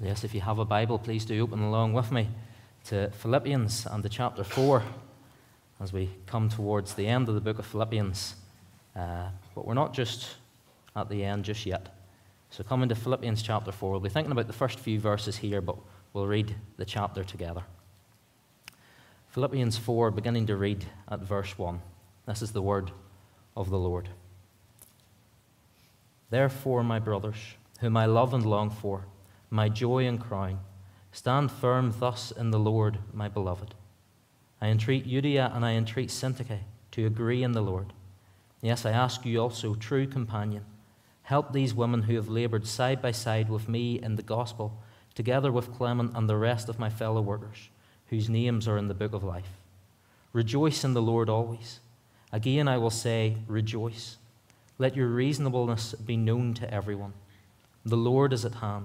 Yes, if you have a Bible, please do open along with me to Philippians and to chapter 4 as we come towards the end of the book of Philippians. But we're not just at the end just yet. So coming to Philippians chapter 4, we'll be thinking about the first few verses here, but we'll read the chapter together. Philippians 4, beginning to read at verse 1. This is the word of the Lord. Therefore, my brothers, whom I love and long for, my joy and crown, stand firm thus in the Lord, my beloved. I entreat Euodia and I entreat Syntyche to agree in the Lord. Yes, I ask you also, true companion, help these women who have labored side by side with me in the gospel, together with Clement and the rest of my fellow workers, whose names are in the book of life. Rejoice in the Lord always. Again, I will say, rejoice. Let your reasonableness be known to everyone. The Lord is at hand.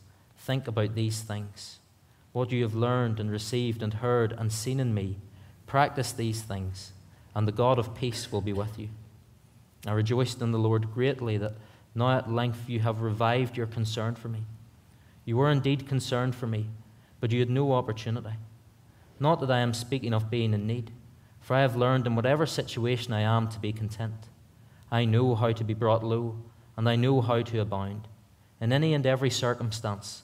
think about these things. What you have learned and received and heard and seen in me, practice these things, and the God of peace will be with you. I rejoiced in the Lord greatly that now at length you have revived your concern for me. You were indeed concerned for me, but you had no opportunity. Not that I am speaking of being in need, for I have learned in whatever situation I am to be content. I know how to be brought low, and I know how to abound. In any and every circumstance,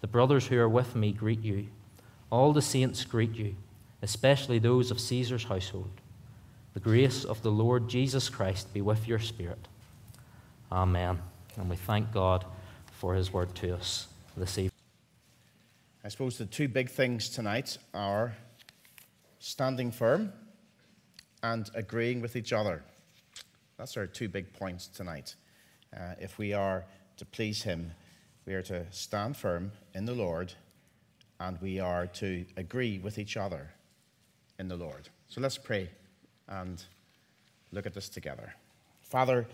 The brothers who are with me greet you. All the saints greet you, especially those of Caesar's household. The grace of the Lord Jesus Christ be with your spirit. Amen. And we thank God for his word to us this evening. I suppose the two big things tonight are standing firm and agreeing with each other. That's our two big points tonight. If we are to please him, we are to stand firm in the Lord, and we are to agree with each other in the Lord. So let's pray and look at this together. Father,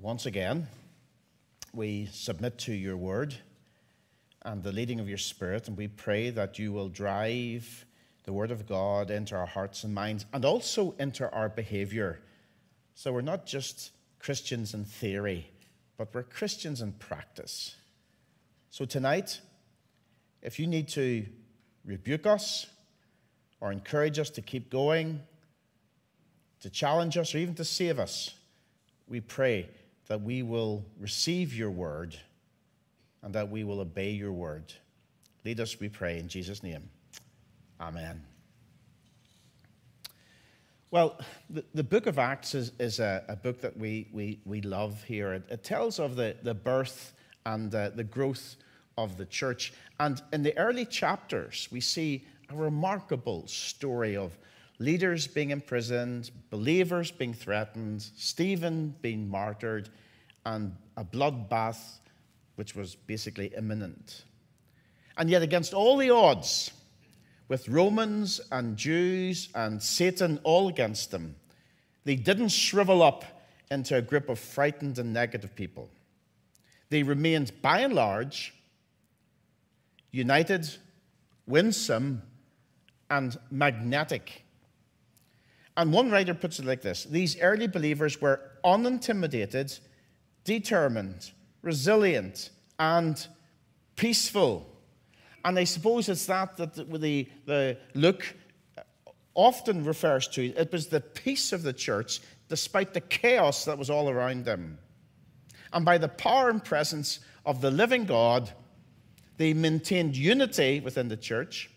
once again, we submit to your word and the leading of your Spirit, and we pray that you will drive the word of God into our hearts and minds and also into our behavior. So we're not just Christians in theory, but we're Christians in practice. So tonight, if you need to rebuke us or encourage us to keep going, to challenge us or even to save us, we pray that we will receive your word and that we will obey your word. Lead us, we pray, in Jesus' name. Amen. Well, the book of Acts is a book that we love here. It tells of the birth and the growth of the church. And in the early chapters, we see a remarkable story of leaders being imprisoned, believers being threatened, Stephen being martyred, and a bloodbath which was basically imminent. And yet, against all the odds, with Romans and Jews and Satan all against them, they didn't shrivel up into a group of frightened and negative people. They remained, by and large, united, winsome, and magnetic. And one writer puts it like this: these early believers were unintimidated, determined, resilient, and peaceful. And I suppose it's that the Luke often refers to. It was the peace of the church despite the chaos that was all around them. And by the power and presence of the living God, they maintained unity within the church.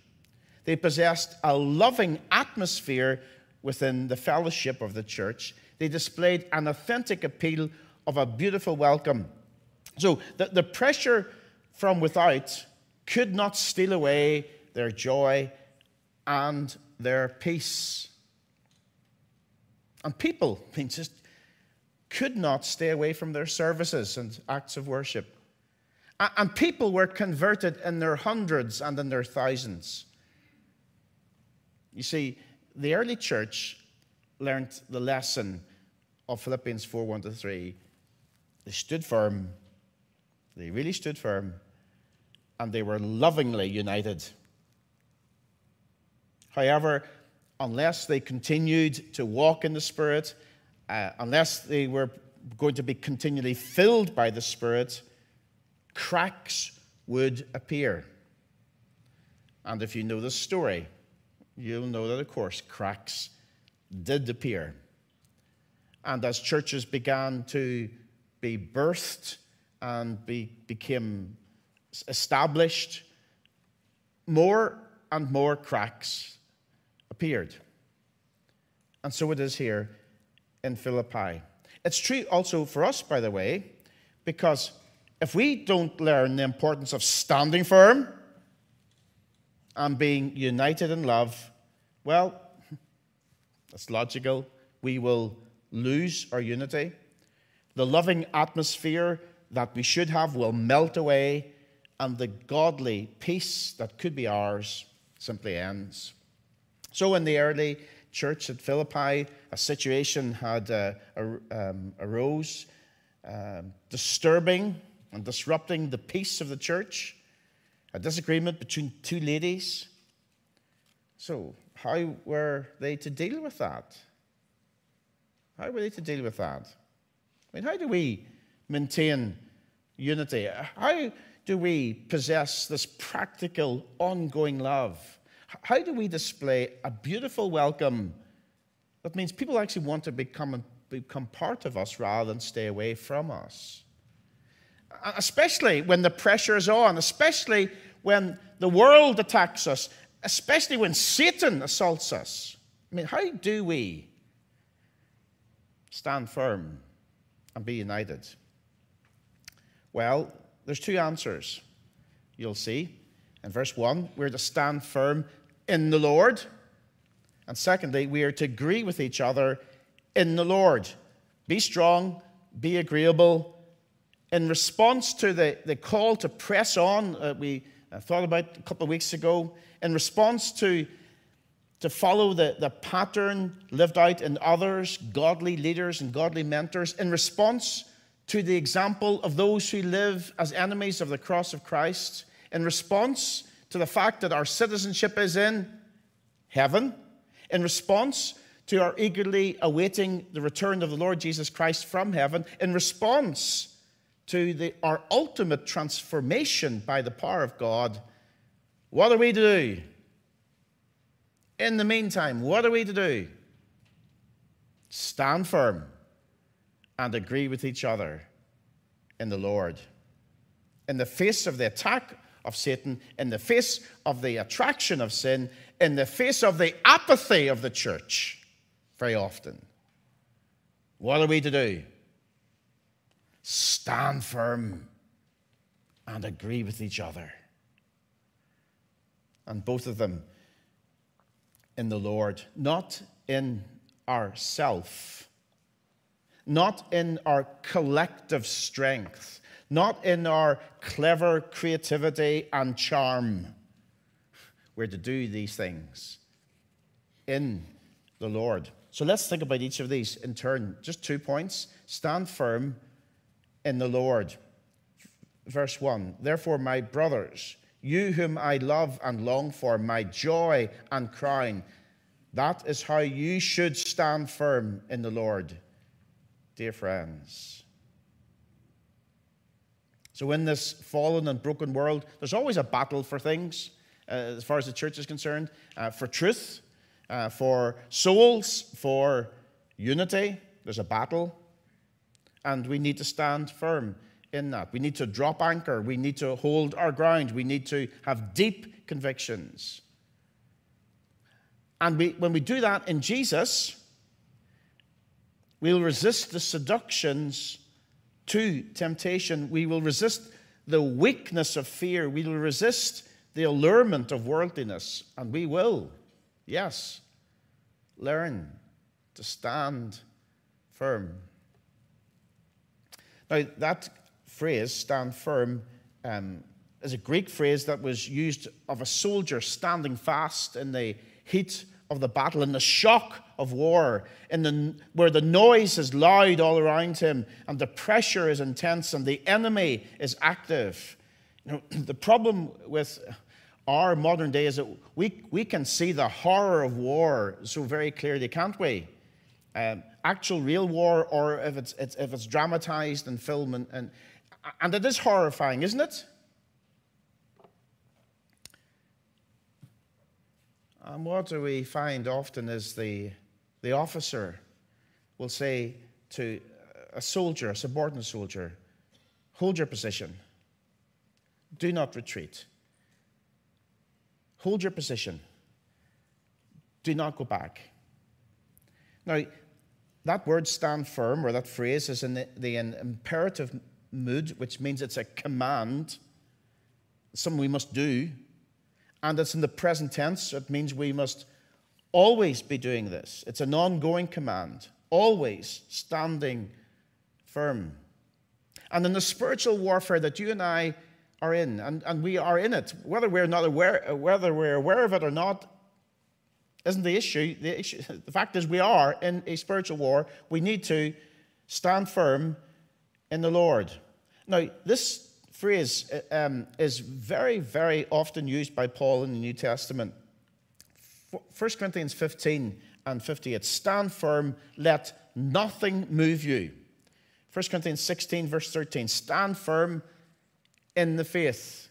They possessed a loving atmosphere within the fellowship of the church. They displayed an authentic appeal of a beautiful welcome. So the pressure from without could not steal away their joy and their peace. And people just could not stay away from their services and acts of worship. And people were converted in their hundreds and in their thousands. You see, the early church learned the lesson of Philippians 4:1-3. They stood firm. They really stood firm. And they were lovingly united. However, unless they continued to walk in the Spirit, unless they were going to be continually filled by the Spirit, cracks would appear. And if you know the story, you'll know that, of course, cracks did appear. And as churches began to be birthed and became established, more and more cracks appeared. And so it is here in Philippi. It's true also for us, by the way, because if we don't learn the importance of standing firm and being united in love, well, that's logical. We will lose our unity. The loving atmosphere that we should have will melt away, and the godly peace that could be ours simply ends. So in the early church at Philippi, a situation had arose, disturbing and disrupting the peace of the church, a disagreement between two ladies. So how were they to deal with that? How were they to deal with that? I mean, how do we maintain unity? How do we possess this practical, ongoing love? How do we display a beautiful welcome that means people actually want to become part of us rather than stay away from us? Especially when the pressure is on, especially when the world attacks us, especially when Satan assaults us. I mean, how do we stand firm and be united? Well, there's two answers, you'll see. In verse 1, we're to stand firm in the Lord. And secondly, we are to agree with each other in the Lord. Be strong, be agreeable. In response to the call to press on, we thought about a couple of weeks ago, in response to follow the pattern lived out in others, godly leaders and godly mentors, in response to the example of those who live as enemies of the cross of Christ, in response to the fact that our citizenship is in heaven, in response to our eagerly awaiting the return of the Lord Jesus Christ from heaven, in response to our ultimate transformation by the power of God, what are we to do? In the meantime, what are we to do? Stand firm and agree with each other in the Lord. In the face of the attack of Satan, in the face of the attraction of sin, in the face of the apathy of the church, very often, what are we to do? Stand firm and agree with each other. And both of them in the Lord, not in ourself, not in our collective strength, not in our clever creativity and charm. We're to do these things in the Lord. So let's think about each of these in turn. Just 2 points. Stand firm in the Lord. Verse 1, therefore, my brothers, you whom I love and long for, my joy and crown. That is how you should stand firm in the Lord, dear friends. So in this fallen and broken world, there's always a battle for things, as far as the church is concerned, for truth, for souls, for unity. There's a battle, and we need to stand firm in that. We need to drop anchor. We need to hold our ground. We need to have deep convictions. And when we do that in Jesus, we'll resist the seductions to temptation. We will resist the weakness of fear. We will resist the allurement of worldliness. And we will, yes, learn to stand firm. Now, that phrase, stand firm, is a Greek phrase that was used of a soldier standing fast in the heat of the battle, in the shock of war, where the noise is loud all around him and the pressure is intense and the enemy is active. You know, the problem with our modern day is that we can see the horror of war so very clearly, can't we? Actual real war, or if it's dramatized in film, and it is horrifying, isn't it? And what do we find often is the officer will say to a soldier, a subordinate soldier, hold your position. Do not retreat. Hold your position. Do not go back. Now, that word stand firm, or that phrase, is in the imperative mood, which means it's a command, something we must do. And it's in the present tense, so it means we must always be doing this. It's an ongoing command, always standing firm. And in the spiritual warfare that you and I are in, and we are in it, whether we're aware of it or not, isn't the issue. The fact is we are in a spiritual war. We need to stand firm in the Lord. Now, this phrase is very, very often used by Paul in the New Testament. 1 Corinthians 15 and 58, stand firm, let nothing move you. 1 Corinthians 16, verse 13, stand firm in the faith.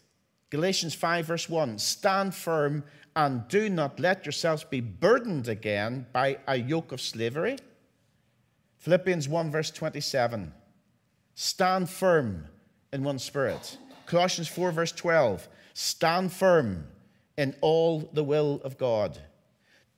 Galatians 5, verse 1, stand firm and do not let yourselves be burdened again by a yoke of slavery. Philippians 1, verse 27, stand firm in one spirit. Colossians 4, verse 12, stand firm in all the will of God.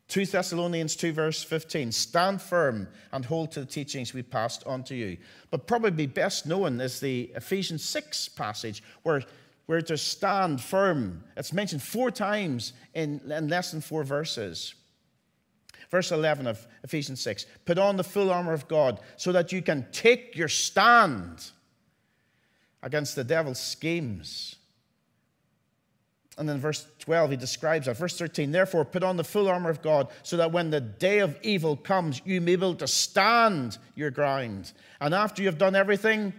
2 Thessalonians 2, verse 15, stand firm and hold to the teachings we passed on to you. But probably best known is the Ephesians 6 passage, where we're to stand firm. It's mentioned 4 times in less than 4 verses. Verse 11 of Ephesians 6, put on the full armor of God so that you can take your stand against the devil's schemes. And in verse 12, he describes that. Verse 13, therefore, put on the full armor of God so that when the day of evil comes, you may be able to stand your ground. And after you have done everything,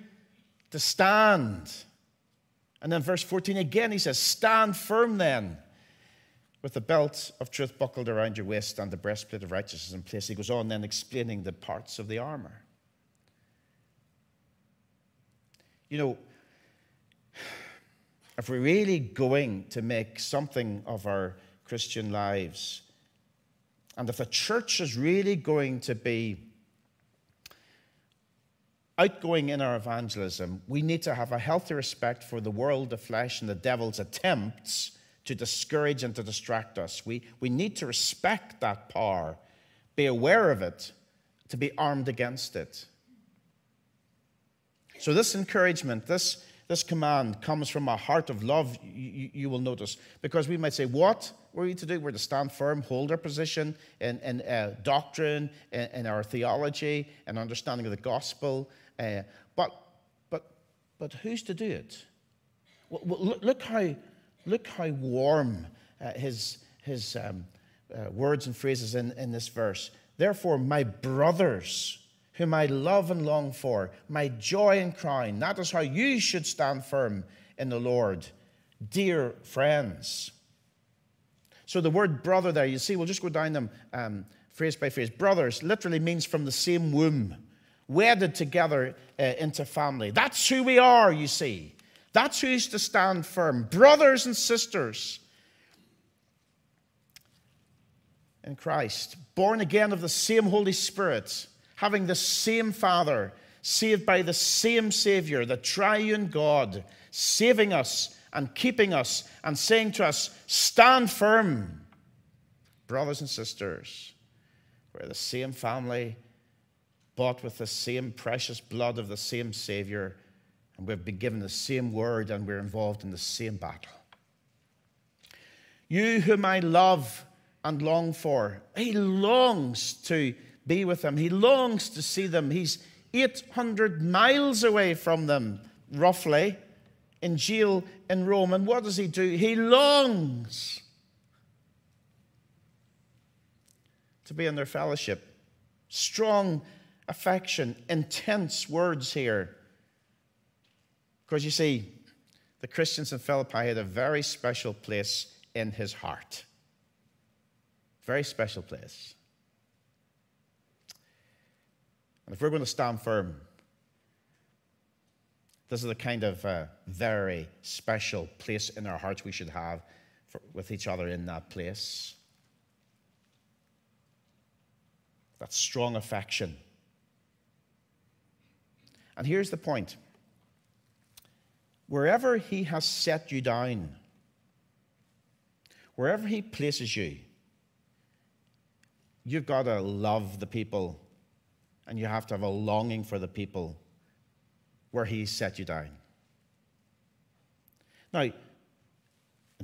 to stand. And then verse 14 again, he says, stand firm then, with the belt of truth buckled around your waist and the breastplate of righteousness in place. He goes on then explaining the parts of the armor. You know, if we're really going to make something of our Christian lives, and if the church is really going to be outgoing in our evangelism, we need to have a healthy respect for the world, the flesh, and the devil's attempts to discourage and to distract us. We need to respect that power, be aware of it, to be armed against it. So this encouragement, this command comes from a heart of love, you will notice, because we might say, what are we to do? We're to stand firm, hold our position in doctrine, in our theology, and understanding of the gospel. But who's to do it? Well, look how warm his words and phrases in this verse. Therefore, my brothers, whom I love and long for, my joy and crown, that is how you should stand firm in the Lord, dear friends. So the word brother there, you see, we'll just go down them phrase by phrase. Brothers literally means from the same womb, wedded together into family. That's who we are, you see. That's who's to stand firm. Brothers and sisters in Christ, born again of the same Holy Spirit, having the same Father, saved by the same Savior, the triune God, saving us and keeping us and saying to us, stand firm, brothers and sisters. We're the same family, bought with the same precious blood of the same Savior, and we've been given the same word, and we're involved in the same battle. You whom I love and long for. He longs to be with them. He longs to see them. He's 800 miles away from them, roughly, in jail in Rome. And what does he do? He longs to be in their fellowship. Strong affection, intense words here. Because you see, the Christians in Philippi had a very special place in his heart. Very special place. And if we're going to stand firm, this is the kind of very special place in our hearts we should have with each other in that place. That strong affection. And here's the point. Wherever he has set you down, wherever he places you, you've got to love the people, and you have to have a longing for the people where he set you down. Now, in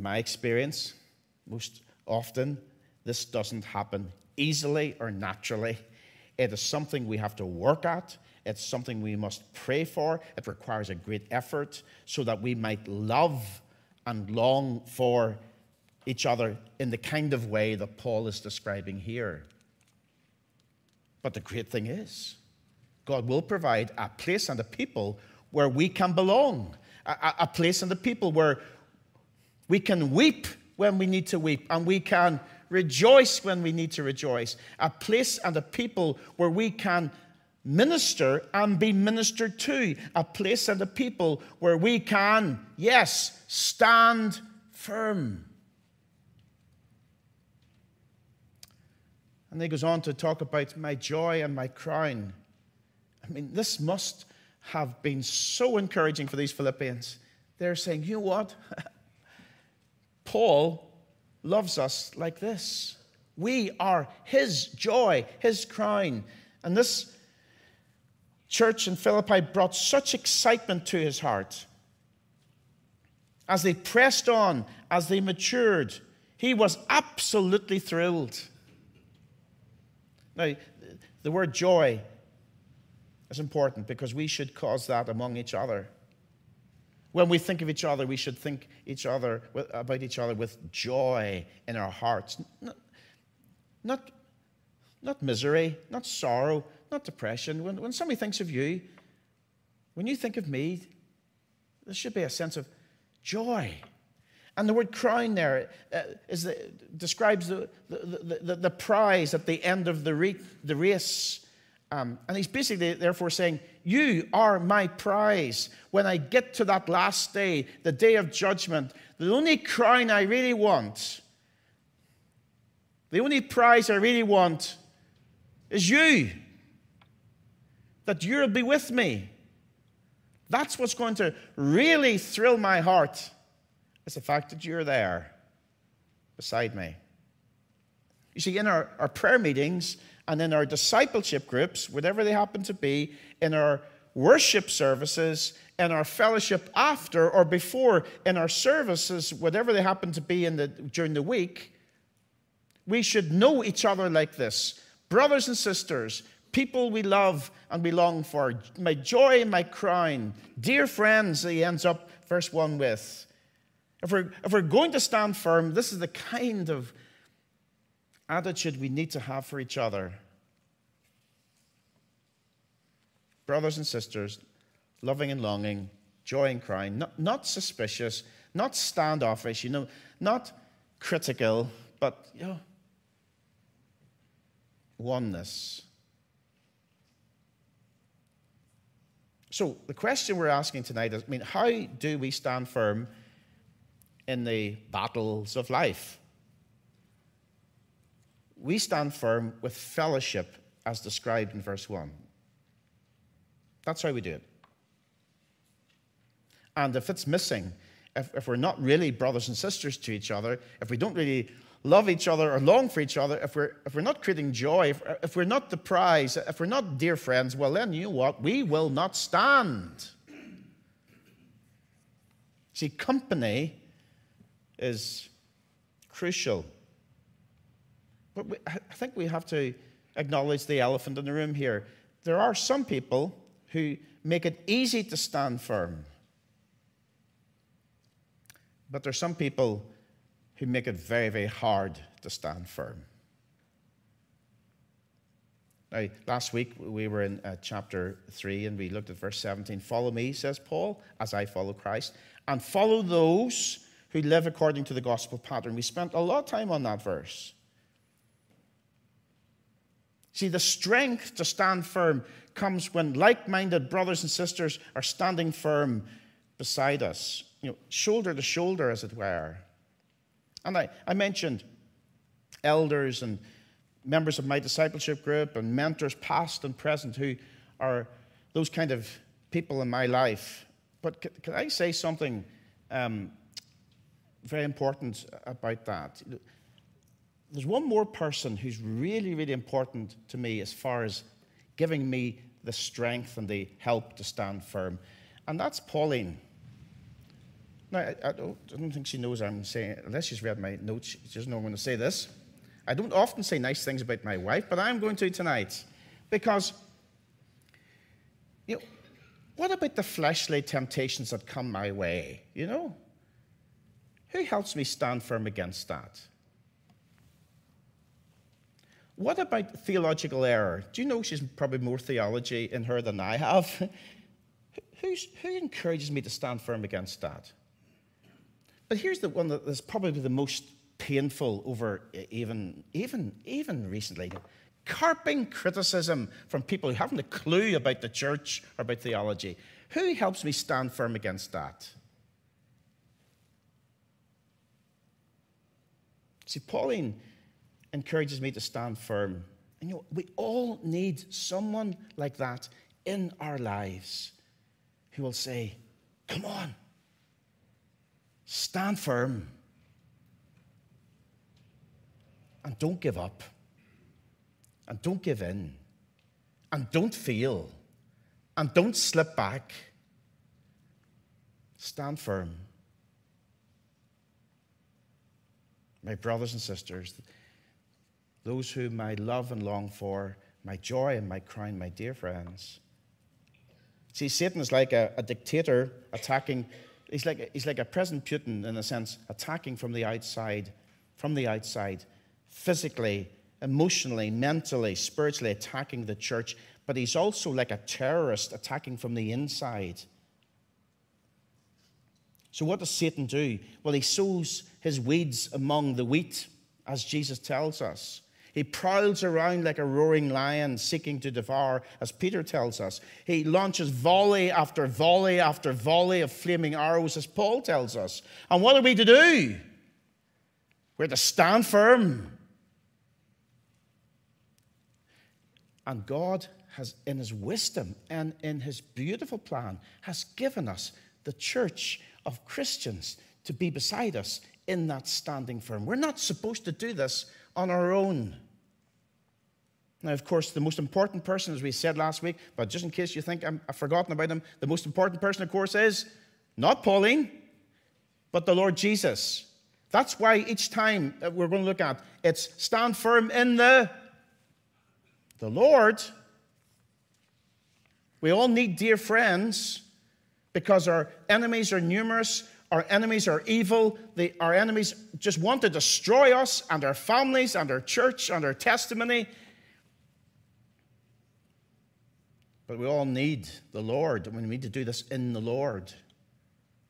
my experience, most often this doesn't happen easily or naturally. It is something we have to work at. It's something we must pray for. It requires a great effort so that we might love and long for each other in the kind of way that Paul is describing here. But the great thing is, God will provide a place and a people where we can belong, a place and a people where we can weep when we need to weep, and we can rejoice when we need to rejoice, a place and a people where we can minister and be ministered to, a place and a people where we can, yes, stand firm. And he goes on to talk about my joy and my crown. I mean, this must have been so encouraging for these Philippians. They're saying, you know what? Paul loves us like this. We are his joy, his crown. And this church in Philippi brought such excitement to his heart. As they pressed on, as they matured, he was absolutely thrilled. Now, the word joy is important because we should cause that among each other. When we think of each other, we should think about each other with joy in our hearts. Not misery, not sorrow, not depression. When somebody thinks of you, when you think of me, there should be a sense of joy. And the word crown there describes the prize at the end of the race. And he's basically, therefore, saying, you are my prize. When I get to that last day, the day of judgment, the only crown I really want, the only prize I really want is you. That you'll be with me. That's what's going to really thrill my heart. It's the fact that you're there beside me. You see, in our prayer meetings and in our discipleship groups, whatever they happen to be, in our worship services, in our fellowship after or before, in our services, whatever they happen to be during the week, we should know each other like this. Brothers and sisters, people we love and we long for, my joy and my crown, dear friends, he ends up verse 1 with. If we're going to stand firm, this is the kind of attitude we need to have for each other. Brothers and sisters, loving and longing, joy and crying, not suspicious, Not standoffish, you know, not critical, but, you know, oneness. So the question we're asking tonight is, I mean, how do we stand firm in the battles of life? We stand firm with fellowship as described in verse 1. That's how we do it. And if it's missing, if we're not really brothers and sisters to each other, if we don't really love each other or long for each other, if we're not creating joy, if we're not the prize, if we're not dear friends, well then, you know what? We will not stand. See, company is crucial. But I think we have to acknowledge the elephant in the room here. There are some people who make it easy to stand firm. But there are some people who make it very, very hard to stand firm. Now, last week we were in chapter 3 and we looked at verse 17. Follow me, says Paul, as I follow Christ, and follow those who live according to the gospel pattern. We spent a lot of time on that verse. See, the strength to stand firm comes when like-minded brothers and sisters are standing firm beside us, you know, shoulder to shoulder, as it were. And I mentioned elders and members of my discipleship group and mentors past and present who are those kind of people in my life. But can I say something very important about that? There's one more person who's really, really important to me as far as giving me the strength and the help to stand firm, and that's Pauline. Now, I don't think she knows I'm saying it. Unless she's read my notes, she doesn't know I'm going to say this. I don't often say nice things about my wife, but I'm going to tonight. Because, you know, what about the fleshly temptations that come my way, you know? Who helps me stand firm against that? What about theological error? Do you know she's probably more theology in her than I have? Who encourages me to stand firm against that? But here's the one that's probably the most painful over even recently. Carping criticism from people who haven't a clue about the church or about theology. Who helps me stand firm against that? See, Pauline encourages me to stand firm. And you know, we all need someone like that in our lives who will say, come on, stand firm and don't give up and don't give in and don't fail and don't slip back. Stand firm. My brothers and sisters, those whom I love and long for, my joy and my crown, my dear friends. See, Satan is like a dictator attacking. He's like a President Putin, in a sense, attacking from the outside, physically, emotionally, mentally, spiritually attacking the church. But he's also like a terrorist attacking from the inside. So what does Satan do? Well, he sows his weeds among the wheat, as Jesus tells us. He prowls around like a roaring lion seeking to devour, as Peter tells us. He launches volley after volley after volley of flaming arrows, as Paul tells us. And what are we to do? We're to stand firm. And God has, in his wisdom and in his beautiful plan, has given us the church of Christians to be beside us in that standing firm. We're not supposed to do this on our own. Now, of course, the most important person, as we said last week, but just in case you think I've forgotten about him, the most important person, of course, is not Pauline, but the Lord Jesus. That's why each time we're going to look at, it's stand firm in the Lord. We all need dear friends because our enemies are numerous. Our enemies are evil. Our enemies just want to destroy us and our families and our church and our testimony. But we all need the Lord, and we need to do this in the Lord.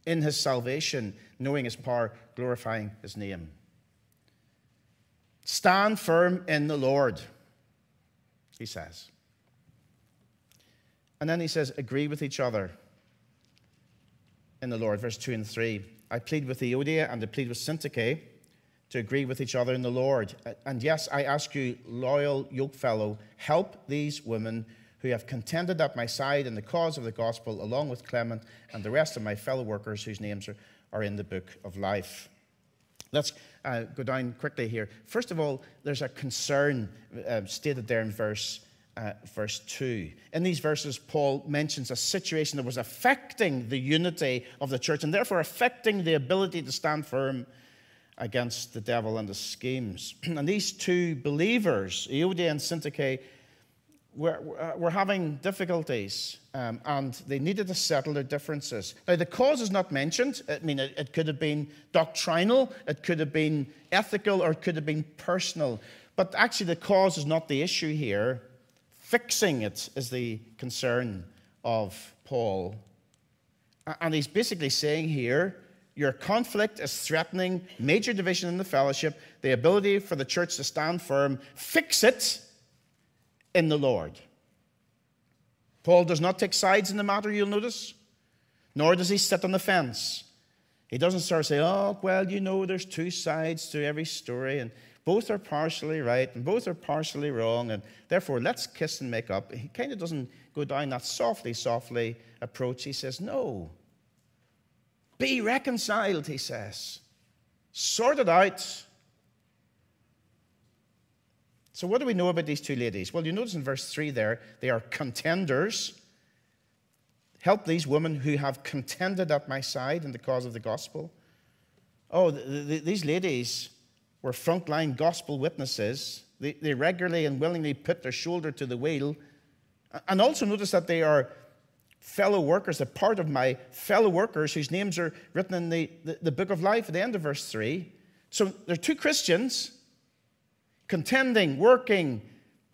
in his salvation, knowing his power, glorifying his name. Stand firm in the Lord, he says. And then he says, agree with each other in the Lord. Verse 2 and 3, I plead with Euodia and I plead with Syntyche to agree with each other in the Lord. And yes, I ask you, loyal yokefellow, help these women who have contended at my side in the cause of the gospel, along with Clement and the rest of my fellow workers whose names are in the book of life. Let's go down quickly here. First of all, there's a concern stated there in verse 2. In these verses, Paul mentions a situation that was affecting the unity of the church and therefore affecting the ability to stand firm against the devil and his schemes. And these two believers, Euodia and Syntyche, were having difficulties, and they needed to settle their differences. Now, the cause is not mentioned. I mean, it could have been doctrinal, it could have been ethical, or it could have been personal. But actually, the cause is not the issue here. Fixing it is the concern of Paul. And he's basically saying here, your conflict is threatening major division in the fellowship, the ability for the church to stand firm. Fix it in the Lord. Paul does not take sides in the matter, you'll notice, nor does he sit on the fence. He doesn't sort of say, oh, well, you know, there's two sides to every story, and both are partially right, and both are partially wrong, and therefore, let's kiss and make up. He kind of doesn't go down that softly approach. He says, no. Be reconciled, he says. Sort it out. So what do we know about these two ladies? Well, you notice in verse 3 there, they are contenders. Help these women who have contended at my side in the cause of the gospel. Oh, these ladies were frontline gospel witnesses. They regularly and willingly put their shoulder to the wheel. And also notice that they are fellow workers, a part of my fellow workers whose names are written in the book of life at the end of verse 3. So they're two Christians, contending, working,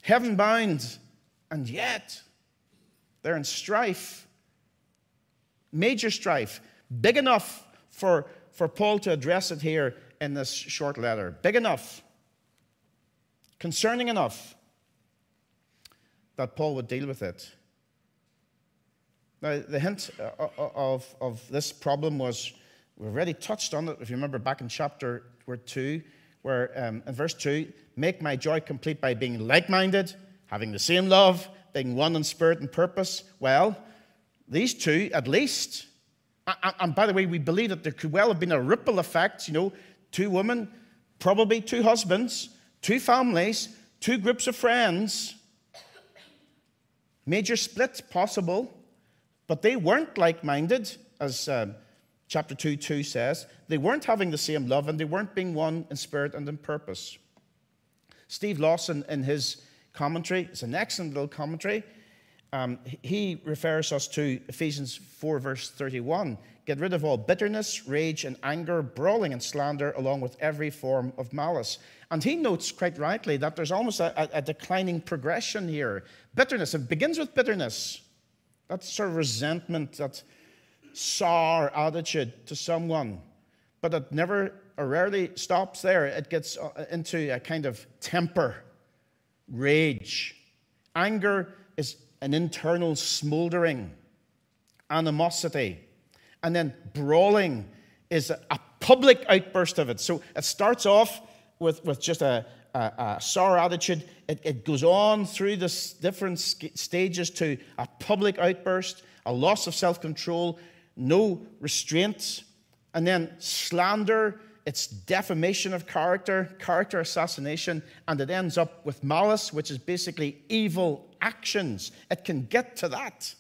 heaven-bound, and yet they're in strife, major strife, big enough for Paul to address it here in this short letter. Big enough, concerning enough that Paul would deal with it. Now, the hint of this problem was, we already touched on it, if you remember back in chapter 2, where in verse 2, make my joy complete by being like-minded, having the same love, being one in spirit and purpose. Well, these two, at least, and by the way, we believe that there could well have been a ripple effect, you know, two women, probably two husbands, two families, two groups of friends. Major split possible, but they weren't like-minded, as chapter 2 says. They weren't having the same love, and they weren't being one in spirit and in purpose. Steve Lawson, in his commentary, it's an excellent little commentary, he refers us to Ephesians 4, verse 31. Get rid of all bitterness, rage, and anger, brawling and slander, along with every form of malice. And he notes quite rightly that there's almost a declining progression here. Bitterness, it begins with bitterness. That sort of resentment, that sour attitude to someone. But it never or rarely stops there. It gets into a kind of temper, rage. Anger is an internal smoldering, animosity. And then brawling is a public outburst of it. So it starts off with just a sour attitude. It goes on through the different stages to a public outburst, a loss of self-control, no restraint, and then slander. It's defamation of character, character assassination, and it ends up with malice, which is basically evil actions. It can get to that.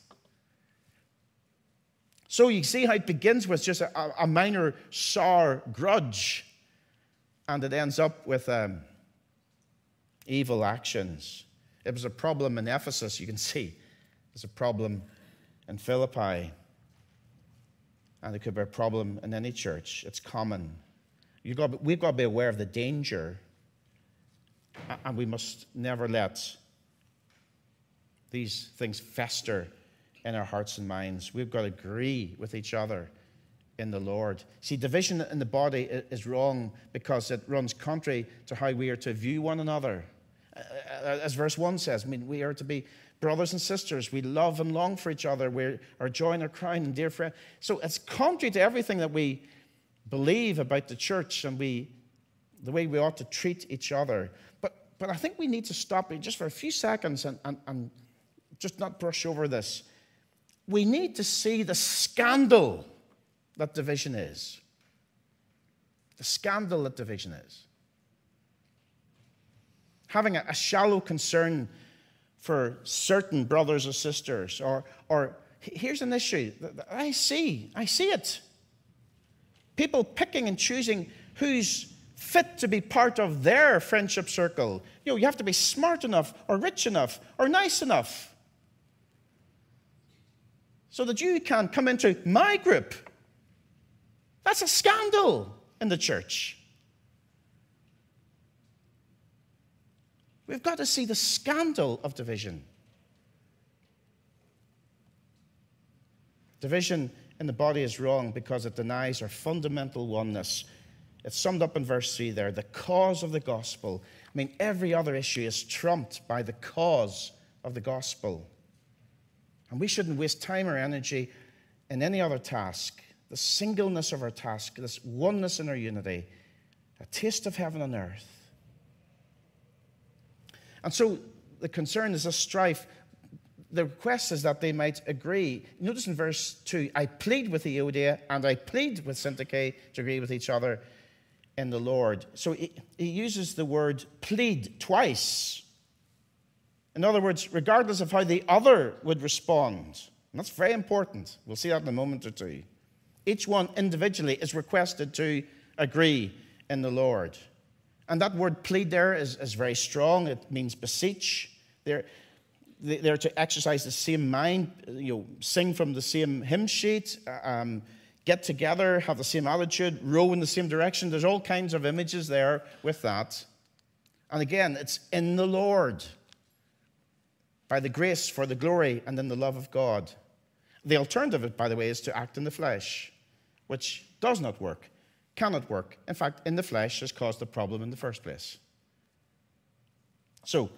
So you see how it begins with just a minor sour grudge, and it ends up with evil actions. It was a problem in Ephesus, you can see. It's a problem in Philippi, and it could be a problem in any church. It's common. We've got to be aware of the danger, and we must never let these things fester in our hearts and minds. We've got to agree with each other in the Lord. See, division in the body is wrong because it runs contrary to how we are to view one another. As verse 1 says, I mean, we are to be brothers and sisters. We love and long for each other. We are joy and our crown and dear friend. So it's contrary to everything that we believe about the church and the way we ought to treat each other. But I think we need to stop just for a few seconds and just not brush over this. We need to see the scandal that division is. The scandal that division is. Having a shallow concern for certain brothers or sisters, or here's an issue. I see it. People picking and choosing who's fit to be part of their friendship circle. You know, you have to be smart enough, or rich enough, or nice enough, so that you can come into my group. That's a scandal in the church. We've got to see the scandal of division. Division in the body is wrong because it denies our fundamental oneness. It's summed up in verse 3 there, the cause of the gospel. I mean, every other issue is trumped by the cause of the gospel. And we shouldn't waste time or energy in any other task. The singleness of our task, this oneness in our unity, a taste of heaven and earth. And so the concern is a strife. The request is that they might agree. Notice in verse 2, I plead with Euodia and I plead with Syntyche to agree with each other in the Lord. So he uses the word plead twice. In other words, regardless of how the other would respond. And that's very important. We'll see that in a moment or two. Each one individually is requested to agree in the Lord. And that word plead there is very strong. It means beseech. They're to exercise the same mind, you know, sing from the same hymn sheet, get together, have the same attitude, row in the same direction. There's all kinds of images there with that. And again, it's in the Lord, by the grace, for the glory, and in the love of God. The alternative, by the way, is to act in the flesh, which does not work. Cannot work. In fact, in the flesh has caused the problem in the first place. So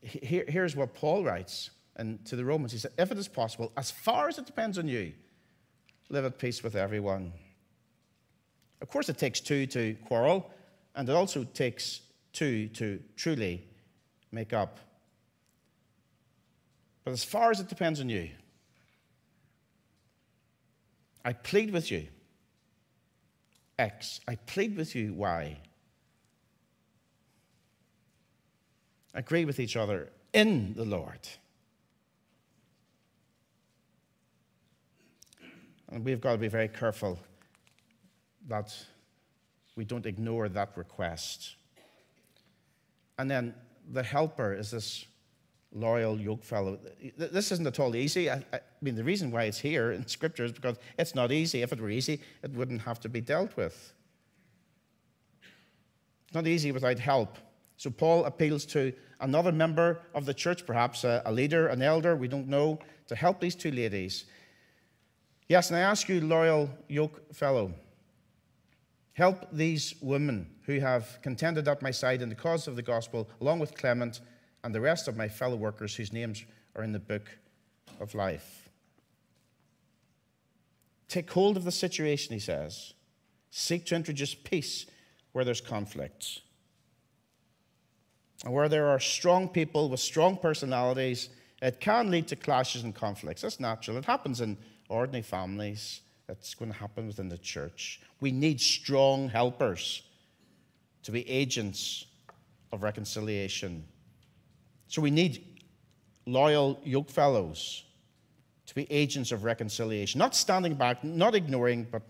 here's what Paul writes to the Romans. He said, if it is possible, as far as it depends on you, live at peace with everyone. Of course, it takes two to quarrel, and it also takes two to truly make up. But as far as it depends on you, I plead with you, X. I plead with you, Y. Agree with each other in the Lord. And we've got to be very careful that we don't ignore that request. And then the helper is this loyal yoke fellow. This isn't at all easy. I mean, the reason why it's here in Scripture is because it's not easy. If it were easy, it wouldn't have to be dealt with. It's not easy without help. So Paul appeals to another member of the church, perhaps a leader, an elder, we don't know, to help these two ladies. Yes, and I ask you, loyal yoke fellow, help these women who have contended at my side in the cause of the gospel, along with Clement, and the rest of my fellow workers whose names are in the book of life. Take hold of the situation, he says. Seek to introduce peace where there's conflict. And where there are strong people with strong personalities, it can lead to clashes and conflicts. That's natural. It happens in ordinary families. It's going to happen within the church. We need strong helpers to be agents of reconciliation. So we need loyal yoke fellows to be agents of reconciliation, not standing back, not ignoring, but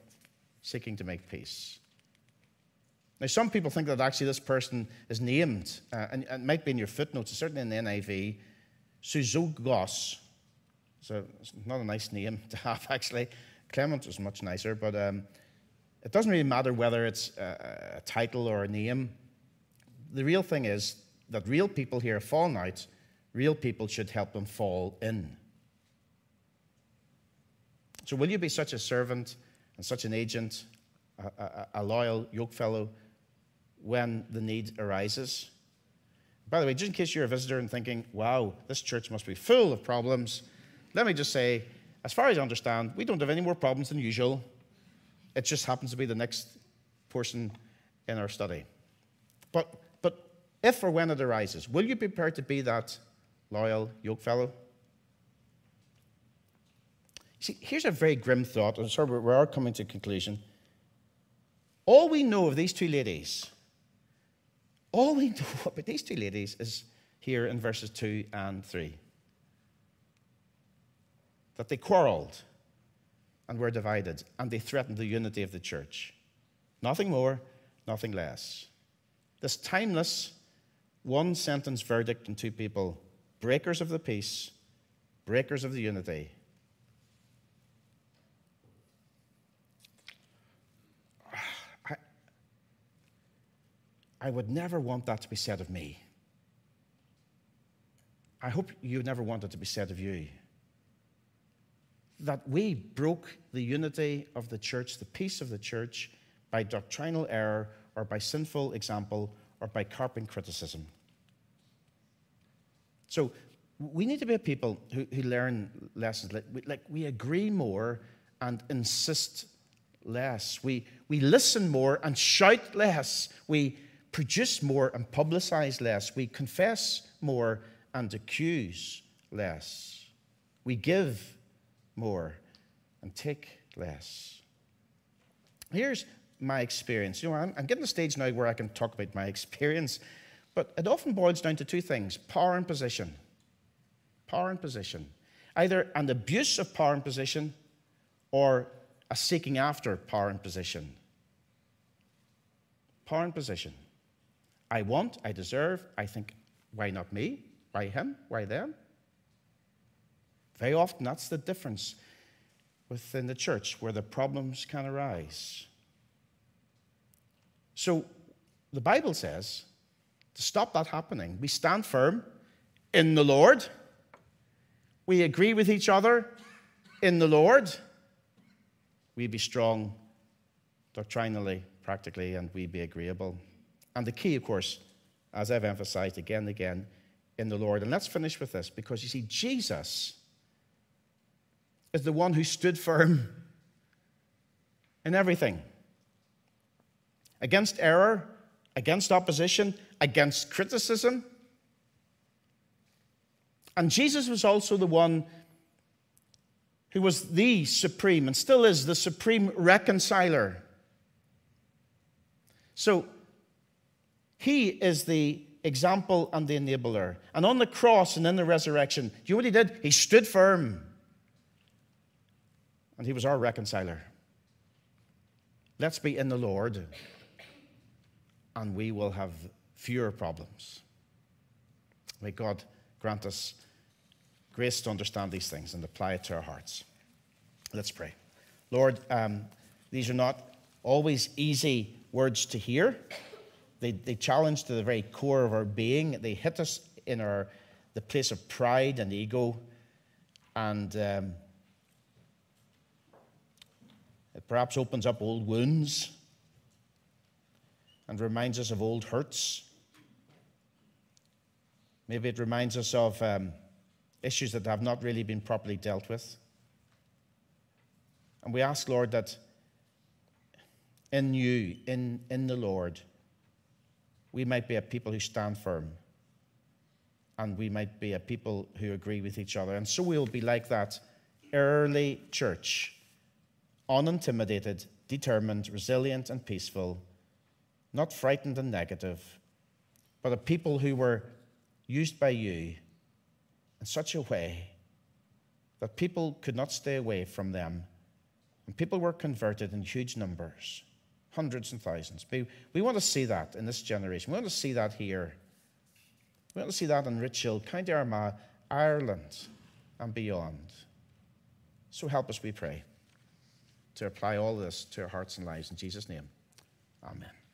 seeking to make peace. Now, some people think that actually this person is named, and it might be in your footnotes, certainly in the NIV, Suzogos. So it's not a nice name to have, actually. Clement is much nicer, but it doesn't really matter whether it's a title or a name. The real thing is, that real people here have fallen out, real people should help them fall in. So will you be such a servant and such an agent, a loyal yoke fellow, when the need arises. By the way, just in case you're a visitor and thinking, wow, this church must be full of problems, let me just say, as far as I understand, we don't have any more problems than usual. It just happens to be the next portion in our study. But if or when it arises, will you be prepared to be that loyal yoke fellow? See, here's a very grim thought, and sorry, we are coming to a conclusion. All we know of these two ladies, all we know about these two ladies is here in verses 2 and 3. That they quarreled and were divided, and they threatened the unity of the church. Nothing more, nothing less. This timeless, one-sentence verdict on two people, breakers of the peace, breakers of the unity. I would never want that to be said of me. I hope you never want it to be said of you. That we broke the unity of the church, the peace of the church, by doctrinal error or by sinful example or by carping criticism. So we need to be a people who learn lessons. Like we agree more and insist less. We listen more and shout less. We produce more and publicize less. We confess more and accuse less. We give more and take less. Here's my experience. You know, I'm getting to the stage now where I can talk about my experience, but it often boils down to two things: power and position. Power and position. Either an abuse of power and position or a seeking after power and position. Power and position. I want, I deserve, I think, why not me? Why him? Why them? Very often that's the difference within the church where the problems can arise. So the Bible says to stop that happening, we stand firm in the Lord. We agree with each other in the Lord. We be strong doctrinally, practically, and we be agreeable. And the key, of course, as I've emphasized again and again, in the Lord. And let's finish with this, because you see, Jesus is the one who stood firm in everything. Against error, against opposition, against criticism. And Jesus was also the one who was the supreme, and still is the supreme reconciler. So he is the example and the enabler. And on the cross and in the resurrection, you know what he did? He stood firm. And he was our reconciler. Let's be in the Lord, and we will have fewer problems. May God grant us grace to understand these things and apply it to our hearts. Let's pray. Lord, these are not always easy words to hear. They challenge to the very core of our being. They hit us in the place of pride and ego, and it perhaps opens up old wounds and reminds us of old hurts. Maybe it reminds us of issues that have not really been properly dealt with. And we ask, Lord, that in you, in the Lord, we might be a people who stand firm, and we might be a people who agree with each other. And so we'll be like that early church, unintimidated, determined, resilient and peaceful, not frightened and negative, but a people who were used by you in such a way that people could not stay away from them, and people were converted in huge numbers. Hundreds and thousands. We want to see that in this generation. We want to see that here. We want to see that in Ritchfield, County Armagh, Ireland, and beyond. So help us, we pray, to apply all this to our hearts and lives. In Jesus' name, amen.